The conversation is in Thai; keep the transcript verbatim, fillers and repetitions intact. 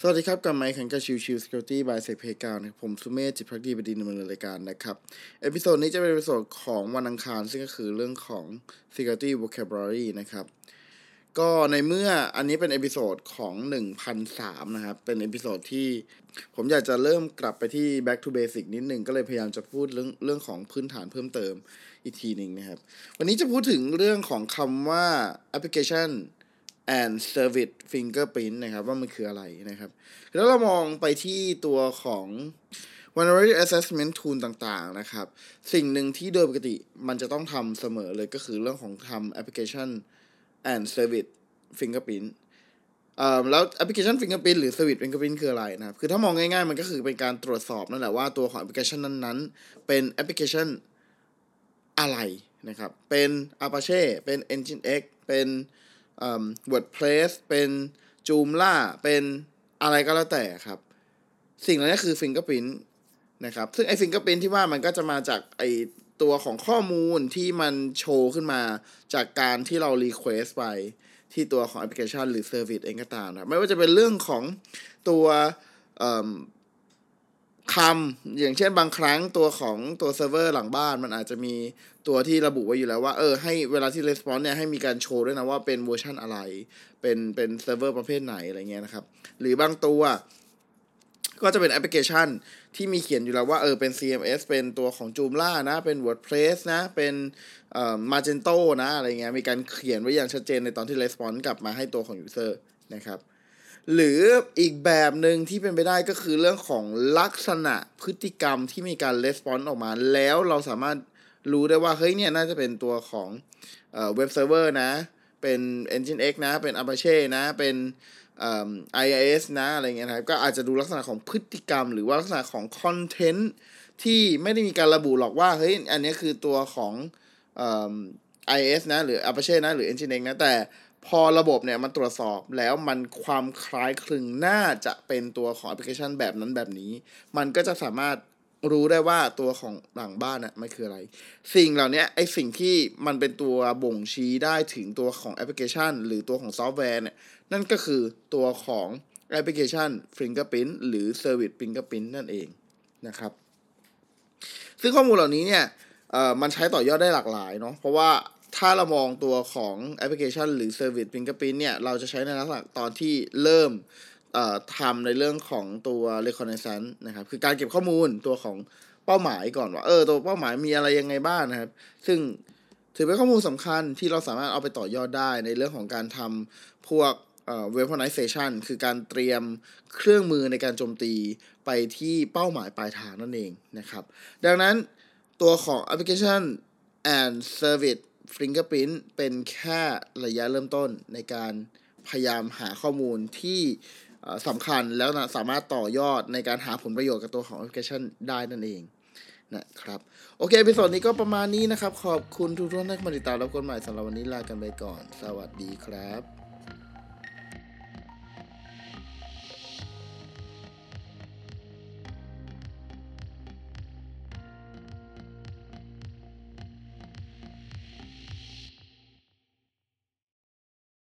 สวัสดีครับกลับมาอีกครั้งกับชิวชิว Security by Safe Pay นะครับผมสุเมธจิตภักดีบดินดำเนินรายการนะครับเอพิโซดนี้จะเป็นเอพิโซดของวันอังคารซึ่งก็คือเรื่องของ Security Vocabulary นะครับก็ในเมื่ออันนี้เป็นเอพิโซดของ หนึ่งพันสาม นะครับเป็นเอพิโซดที่ผมอยากจะเริ่มกลับไปที่ back to basic นิดนึงก็เลยพยายามจะพูดเรื่องเรื่องของพื้นฐานเพิ่มเติมอีกทีนึงนะครับวันนี้จะพูดถึงเรื่องของคำว่า application and service fingerprint นะครับว่ามันคืออะไรนะครับแล้วเรามองไปที่ตัวของ vulnerability assessment tool ต่างๆนะครับสิ่งหนึ่งที่โดยปกติมันจะต้องทำเสมอเลยก็คือเรื่องของทำ application and service fingerprint เอ่อแล้ว application fingerprint หรือ service fingerprint คืออะไรนะครับคือถ้ามองง่ายๆมันก็คือเป็นการตรวจสอบนั่นแหละว่าตัวของ application นั้นๆเป็น application อะไรนะครับเป็น Apache เป็น nginx เป็นเอ่อ WordPress เป็น Joomla เป็นอะไรก็แล้วแต่ครับสิ่งเหล่านี้คือ fingerprint นะครับซึ่งไอ้ fingerprint ที่ว่ามันก็จะมาจากไอ้ตัวของข้อมูลที่มันโชว์ขึ้นมาจากการที่เรา request ไปที่ตัวของ application หรือ service เองก็ตามครับไม่ว่าจะเป็นเรื่องของตัวเอ่อคำอย่างเช่นบางครั้งตัวของตัวเซิร์ฟเวอร์หลังบ้านมันอาจจะมีตัวที่ระบุไว้อยู่แล้วว่าเออให้เวลาที่ response เนี่ยให้มีการโชว์ด้วยนะว่าเป็นเวอร์ชันอะไรเป็นเป็นเซิร์ฟเวอร์ประเภทไหนอะไรเงี้ยนะครับหรือบางตัวก็จะเป็นแอปพลิเคชันที่มีเขียนอยู่แล้วว่าเออเป็น ซี เอ็ม เอส เป็นตัวของ Joomla นะเป็น WordPress นะเป็นเอ่อ Magento นะอะไรเงี้ยมีการเขียนไว้อย่างชัดเจนในตอนที่ response กลับมาให้ตัวของ user นะครับหรืออีกแบบหนึ่งที่เป็นไปได้ก็คือเรื่องของลักษณะพฤติกรรมที่มีการรีสปอนส์ออกมาแล้วเราสามารถรู้ได้ว่าเฮ้ยเนี่ยน่าจะเป็นตัวของเอ่อเว็บเซิร์ฟเวอร์นะเป็น nginx นะเป็น Apache นะเป็นเอ่อ ไอ ไอ เอส นะอะไรเงี้ยครับก็อาจจะดูลักษณะของพฤติกรรมหรือว่าลักษณะของคอนเทนต์ที่ไม่ได้มีการระบุหรอกว่าเฮ้ยอันนี้คือตัวของเอ่อ ไอ ไอ เอส นะหรือ Apache นะหรือ nginx นะแต่พอระบบเนี่ยมันตรวจสอบแล้วมันความคล้ายคลึงน่าจะเป็นตัวของแอปพลิเคชันแบบนั้นแบบนี้มันก็จะสามารถรู้ได้ว่าตัวของหลังบ้านน่ะมันคืออะไรสิ่งเหล่านี้ไอ้สิ่งที่มันเป็นตัวบ่งชี้ได้ถึงตัวของแอปพลิเคชันหรือตัวของซอฟต์แวร์เนี่ยนั่นก็คือตัวของแอปพลิเคชัน Fingerprint หรือ Service Fingerprint นั่นเองนะครับซึ่งข้อมูลเหล่านี้เนี่ยเอ่อมันใช้ต่อยอดได้หลากหลายเนาะเพราะว่าถ้าเรามองตัวของแอปพลิเคชันหรือ Service Fingerprint เนี่ยเราจะใช้ในลักษณะตอนที่เริ่มเอ่อทำในเรื่องของตัว reconnaissance นะครับคือการเก็บข้อมูลตัวของเป้าหมายก่อนว่าเออตัวเป้าหมายมีอะไรยังไงบ้าง น, นะครับซึ่งถือเป็นข้อมูลสำคัญที่เราสามารถเอาไปต่อยอดได้ในเรื่องของการทำพวกเอ่อ weaponization คือการเตรียมเครื่องมือในการโจมตีไปที่เป้าหมายปลายทางนั่นเองนะครับดังนั้นตัวของ application and service fingerprint เป็นแค่ระยะเริ่มต้นในการพยายามหาข้อมูลที่สำคัญแล้วนะสามารถต่อยอดในการหาผลประโยชน์กับตัวของแอปพลิเคชันได้นั่นเองนะครับโอเคเอพิโซดนี้ก็ประมาณนี้นะครับขอบคุณทุกท่านที่มาติดตามรับชมใหม่สำหรับวันนี้ลากันไปก่อนสวัสดีครับ